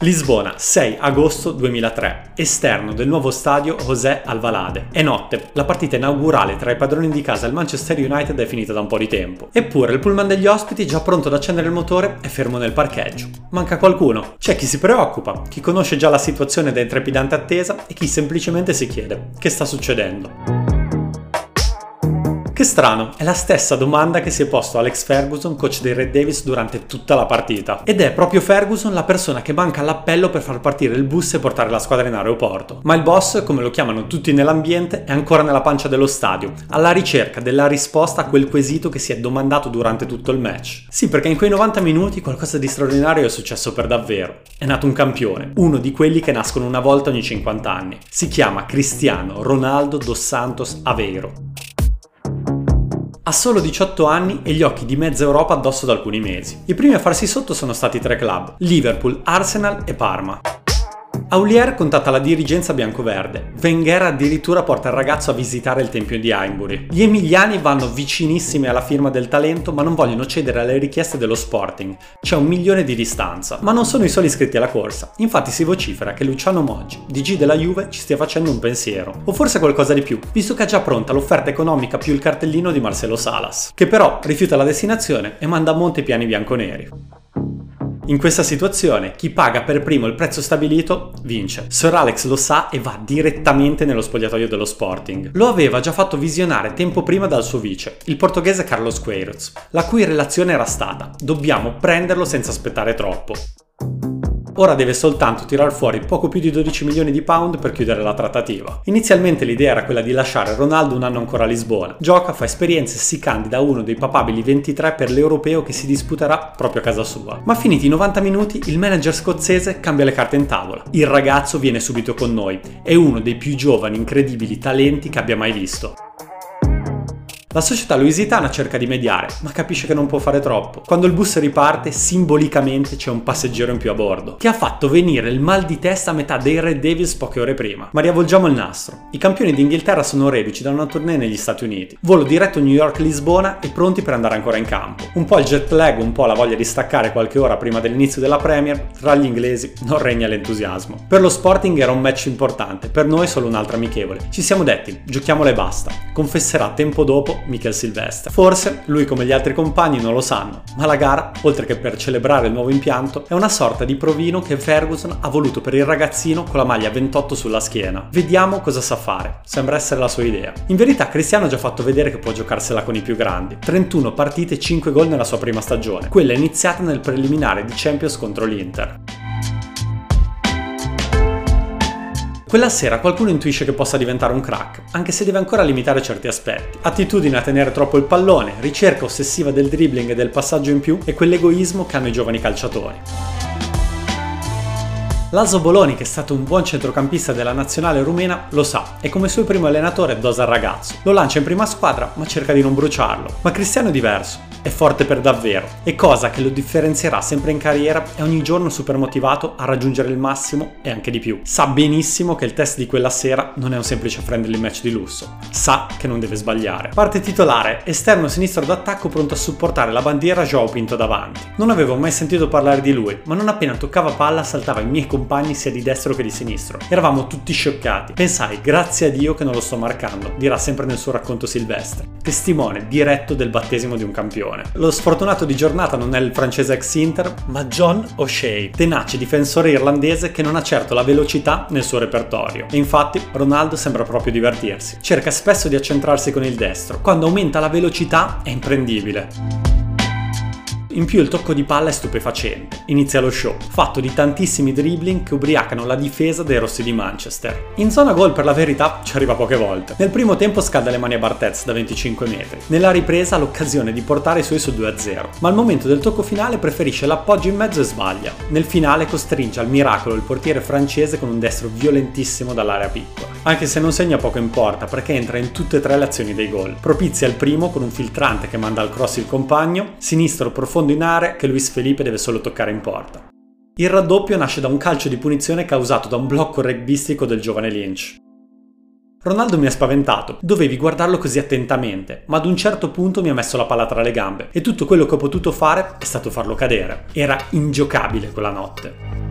Lisbona, 6 agosto 2003, esterno del nuovo stadio José Alvalade. È notte, la partita inaugurale tra i padroni di casa e il Manchester United è finita da un po' di tempo. Eppure il pullman degli ospiti, già pronto ad accendere il motore, è fermo nel parcheggio. Manca qualcuno. C'è chi si preoccupa, chi conosce già la situazione ed è in trepidante attesa e chi semplicemente si chiede: che sta succedendo? Che strano, è la stessa domanda che si è posto Alex Ferguson, coach dei Red Devils, durante tutta la partita. Ed è proprio Ferguson la persona che manca all'appello per far partire il bus e portare la squadra in aeroporto. Ma il boss, come lo chiamano tutti nell'ambiente, è ancora nella pancia dello stadio, alla ricerca della risposta a quel quesito che si è domandato durante tutto il match. Sì, perché in quei 90 minuti qualcosa di straordinario è successo per davvero. È nato un campione, uno di quelli che nascono una volta ogni 50 anni. Si chiama Cristiano Ronaldo dos Santos Aveiro. Ha solo 18 anni e gli occhi di mezza Europa addosso da alcuni mesi. I primi a farsi sotto sono stati tre club: Liverpool, Arsenal e Parma. Aulier contatta la dirigenza biancoverde, Wenger addirittura porta il ragazzo a visitare il tempio di Highbury. Gli emiliani vanno vicinissimi alla firma del talento ma non vogliono cedere alle richieste dello Sporting, c'è 1 milione di distanza. Ma non sono i soli iscritti alla corsa, infatti si vocifera che Luciano Moggi, DG della Juve, ci stia facendo un pensiero. O forse qualcosa di più, visto che ha già pronta l'offerta economica più il cartellino di Marcelo Salas, che però rifiuta la destinazione e manda a monte i piani bianconeri. In questa situazione, chi paga per primo il prezzo stabilito vince. Sir Alex lo sa e va direttamente nello spogliatoio dello Sporting. Lo aveva già fatto visionare tempo prima dal suo vice, il portoghese Carlos Queiroz, la cui relazione era stata: dobbiamo prenderlo senza aspettare troppo. Ora deve soltanto tirar fuori poco più di 12 milioni di pound per chiudere la trattativa. Inizialmente l'idea era quella di lasciare Ronaldo un anno ancora a Lisbona. Gioca, fa esperienze e si candida a uno dei papabili 23 per l'europeo che si disputerà proprio a casa sua. Ma finiti i 90 minuti il manager scozzese cambia le carte in tavola. Il ragazzo viene subito con noi, è uno dei più giovani incredibili talenti che abbia mai visto. La società luisitana cerca di mediare, ma capisce che non può fare troppo. Quando il bus riparte, simbolicamente c'è un passeggero in più a bordo, che ha fatto venire il mal di testa a metà dei Red Devils poche ore prima. Ma riavvolgiamo il nastro. I campioni d'Inghilterra sono reduci da una tournée negli Stati Uniti. Volo diretto New York-Lisbona e pronti per andare ancora in campo. Un po' il jet lag, un po' la voglia di staccare qualche ora prima dell'inizio della Premier, tra gli inglesi non regna l'entusiasmo. Per lo Sporting era un match importante, per noi solo un'altra amichevole. Ci siamo detti, giochiamola e basta. Confesserà tempo dopo Michael Silvestre. Forse lui, come gli altri compagni, non lo sanno, ma la gara, oltre che per celebrare il nuovo impianto, è una sorta di provino che Ferguson ha voluto per il ragazzino con la maglia 28 sulla schiena. Vediamo cosa sa fare, sembra essere la sua idea. In verità Cristiano ha già fatto vedere che può giocarsela con i più grandi. 31 partite e 5 gol nella sua prima stagione, quella iniziata nel preliminare di Champions contro l'Inter. Quella sera qualcuno intuisce che possa diventare un crack, anche se deve ancora limitare certi aspetti. Attitudine a tenere troppo il pallone, ricerca ossessiva del dribbling e del passaggio in più e quell'egoismo che hanno i giovani calciatori. Lazo Boloni, che è stato un buon centrocampista della nazionale rumena, lo sa e come suo primo allenatore dosa il ragazzo. Lo lancia in prima squadra ma cerca di non bruciarlo. Ma Cristiano è diverso, è forte per davvero e cosa che lo differenzierà sempre in carriera è ogni giorno super motivato a raggiungere il massimo e anche di più. Sa benissimo che il test di quella sera non è un semplice friendly match di lusso, sa che non deve sbagliare. Parte titolare, esterno sinistro d'attacco pronto a supportare la bandiera João Pinto davanti. Non avevo mai sentito parlare di lui ma non appena toccava palla saltava i miei compagni sia di destro che di sinistro. Eravamo tutti scioccati. Pensai, grazie a Dio che non lo sto marcando, dirà sempre nel suo racconto Silvestre, testimone diretto del battesimo di un campione. Lo sfortunato di giornata non è il francese ex Inter, ma John O'Shea, tenace difensore irlandese che non ha certo la velocità nel suo repertorio. E infatti Ronaldo sembra proprio divertirsi. Cerca spesso di accentrarsi con il destro, quando aumenta la velocità è imprendibile. In più il tocco di palla è stupefacente. Inizia lo show, fatto di tantissimi dribbling che ubriacano la difesa dei rossi di Manchester. In zona gol per la verità ci arriva poche volte. Nel primo tempo scalda le mani a Barthez da 25 metri. Nella ripresa ha l'occasione di portare i suoi su 2-0, ma al momento del tocco finale preferisce l'appoggio in mezzo e sbaglia. Nel finale costringe al miracolo il portiere francese con un destro violentissimo dall'area piccola. Anche se non segna poco importa perché entra in tutte e tre le azioni dei gol. Propizia il primo con un filtrante che manda al cross il compagno, sinistro profondo in area che Luis Felipe deve solo toccare in porta. Il raddoppio nasce da un calcio di punizione causato da un blocco rugbyistico del giovane Lynch. Ronaldo mi ha spaventato, dovevi guardarlo così attentamente, ma ad un certo punto mi ha messo la palla tra le gambe e tutto quello che ho potuto fare è stato farlo cadere. Era ingiocabile quella notte.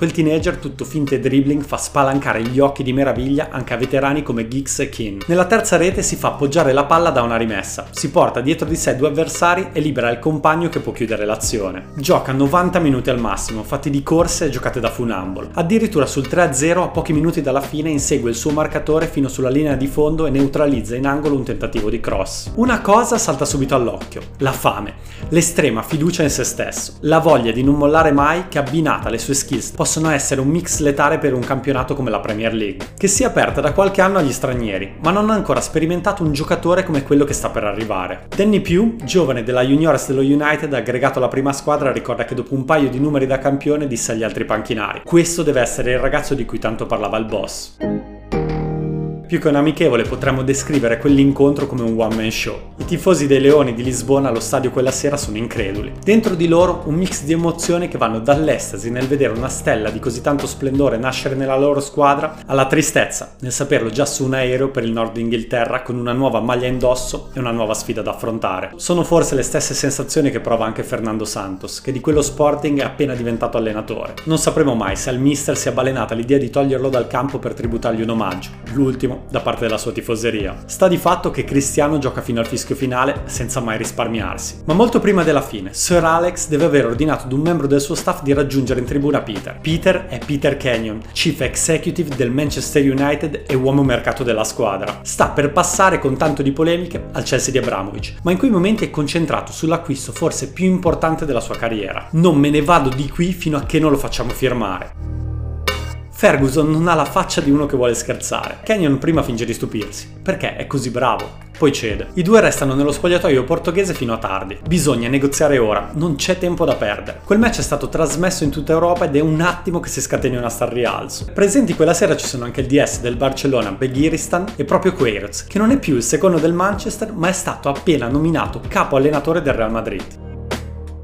Quel teenager tutto finte e dribbling fa spalancare gli occhi di meraviglia anche a veterani come Giggs e King. Nella terza rete si fa appoggiare la palla da una rimessa, si porta dietro di sé due avversari e libera il compagno che può chiudere l'azione. Gioca 90 minuti al massimo, fatti di corse e giocate da funambolo. Addirittura sul 3-0 a pochi minuti dalla fine insegue il suo marcatore fino sulla linea di fondo e neutralizza in angolo un tentativo di cross. Una cosa salta subito all'occhio: la fame, l'estrema fiducia in se stesso, la voglia di non mollare mai che, abbinata alle sue skills, possono essere un mix letale per un campionato come la Premier League, che si è aperta da qualche anno agli stranieri, ma non ha ancora sperimentato un giocatore come quello che sta per arrivare. Danny Pugh, giovane della Juniores dello United aggregato alla prima squadra, ricorda che dopo un paio di numeri da campione disse agli altri panchinari: questo deve essere il ragazzo di cui tanto parlava il boss. Più che un amichevole potremmo descrivere quell'incontro come un one man show. I tifosi dei Leoni di Lisbona allo stadio quella sera sono increduli. Dentro di loro un mix di emozioni che vanno dall'estasi nel vedere una stella di così tanto splendore nascere nella loro squadra, alla tristezza nel saperlo già su un aereo per il nord d'Inghilterra con una nuova maglia indosso e una nuova sfida da affrontare. Sono forse le stesse sensazioni che prova anche Fernando Santos, che di quello Sporting è appena diventato allenatore. Non sapremo mai se al mister sia balenata l'idea di toglierlo dal campo per tributargli un omaggio, l'ultimo da parte della sua tifoseria. Sta di fatto che Cristiano gioca fino al fischio finale senza mai risparmiarsi. Ma molto prima della fine, Sir Alex deve aver ordinato ad un membro del suo staff di raggiungere in tribuna Peter. Peter è Peter Kenyon, chief executive del Manchester United e uomo mercato della squadra. Sta per passare con tanto di polemiche al Chelsea di Abramovich, ma in quei momenti è concentrato sull'acquisto forse più importante della sua carriera. Non me ne vado di qui fino a che non lo facciamo firmare. Ferguson non ha la faccia di uno che vuole scherzare. Kenyon prima finge di stupirsi, perché è così bravo. Poi cede. I due restano nello spogliatoio portoghese fino a tardi. Bisogna negoziare ora, non c'è tempo da perdere. Quel match è stato trasmesso in tutta Europa ed è un attimo che si scateni una star rialzo. Presenti quella sera ci sono anche il DS del Barcellona, Begiristan, e proprio Queiroz, che non è più il secondo del Manchester, ma è stato appena nominato capo allenatore del Real Madrid.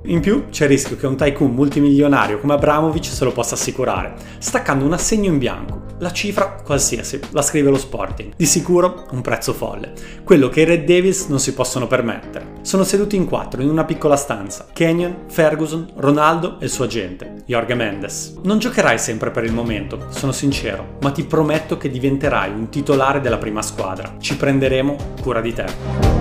In più c'è il rischio che un tycoon multimilionario come Abramovich se lo possa assicurare, staccando un assegno in bianco. La cifra qualsiasi, la scrive lo Sporting. Di sicuro un prezzo folle, quello che i Red Devils non si possono permettere. Sono seduti in quattro in una piccola stanza: Kenyon, Ferguson, Ronaldo e il suo agente, Jorge Mendes. Non giocherai sempre per il momento, sono sincero, ma ti prometto che diventerai un titolare della prima squadra. Ci prenderemo cura di te.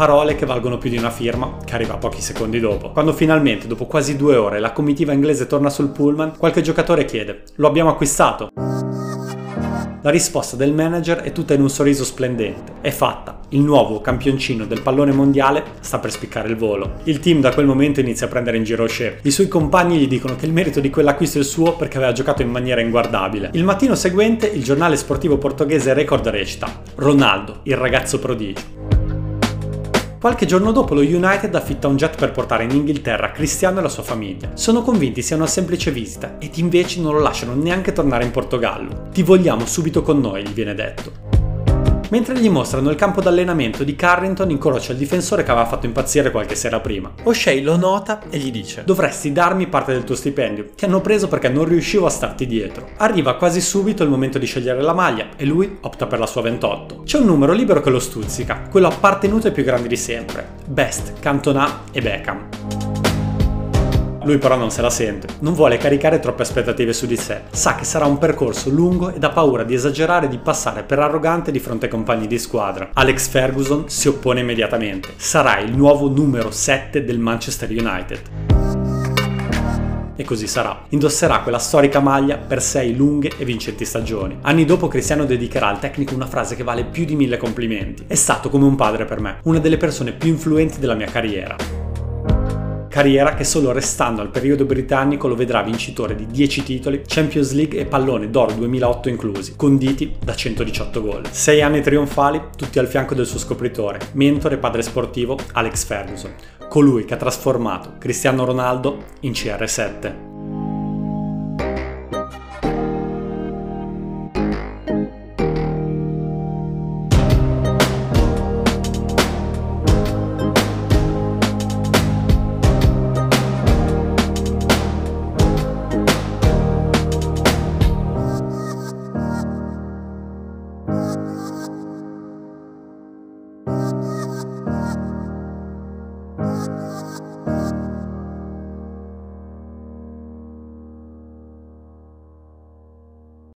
Parole che valgono più di una firma, che arriva pochi secondi dopo. Quando finalmente, dopo quasi 2 ore, la comitiva inglese torna sul pullman, qualche giocatore chiede: "Lo abbiamo acquistato?" La risposta del manager è tutta in un sorriso splendente. È fatta, il nuovo campioncino del pallone mondiale sta per spiccare il volo. Il team da quel momento inizia a prendere in giro O'Shea. I suoi compagni gli dicono che il merito di quell'acquisto è il suo perché aveva giocato in maniera inguardabile. Il mattino seguente il giornale sportivo portoghese Record recita: "Ronaldo, il ragazzo prodigio". Qualche giorno dopo lo United affitta un jet per portare in Inghilterra Cristiano e la sua famiglia. Sono convinti sia una semplice visita ed invece non lo lasciano neanche tornare in Portogallo. "Ti vogliamo subito con noi", gli viene detto. Mentre gli mostrano il campo d'allenamento di Carrington, incrocia il difensore che aveva fatto impazzire qualche sera prima. O'Shea lo nota e gli dice: "Dovresti darmi parte del tuo stipendio, che hanno preso perché non riuscivo a starti dietro". Arriva quasi subito il momento di scegliere la maglia e lui opta per la sua 28. C'è un numero libero che lo stuzzica, quello appartenuto ai più grandi di sempre: Best, Cantona e Beckham. Lui però non se la sente, non vuole caricare troppe aspettative su di sé, sa che sarà un percorso lungo ed ha paura di esagerare e di passare per arrogante di fronte ai compagni di squadra. Alex Ferguson si oppone immediatamente: "Sarà il nuovo numero 7 del Manchester United". E così sarà. Indosserà quella storica maglia per 6 lunghe e vincenti stagioni. Anni dopo Cristiano dedicherà al tecnico una frase che vale più di 1000 complimenti. "È stato come un padre per me, una delle persone più influenti della mia carriera". Carriera che solo restando al periodo britannico lo vedrà vincitore di 10 titoli, Champions League e pallone d'oro 2008 inclusi, conditi da 118 gol. 6 anni trionfali, tutti al fianco del suo scopritore, mentore e padre sportivo Alex Ferguson, colui che ha trasformato Cristiano Ronaldo in CR7.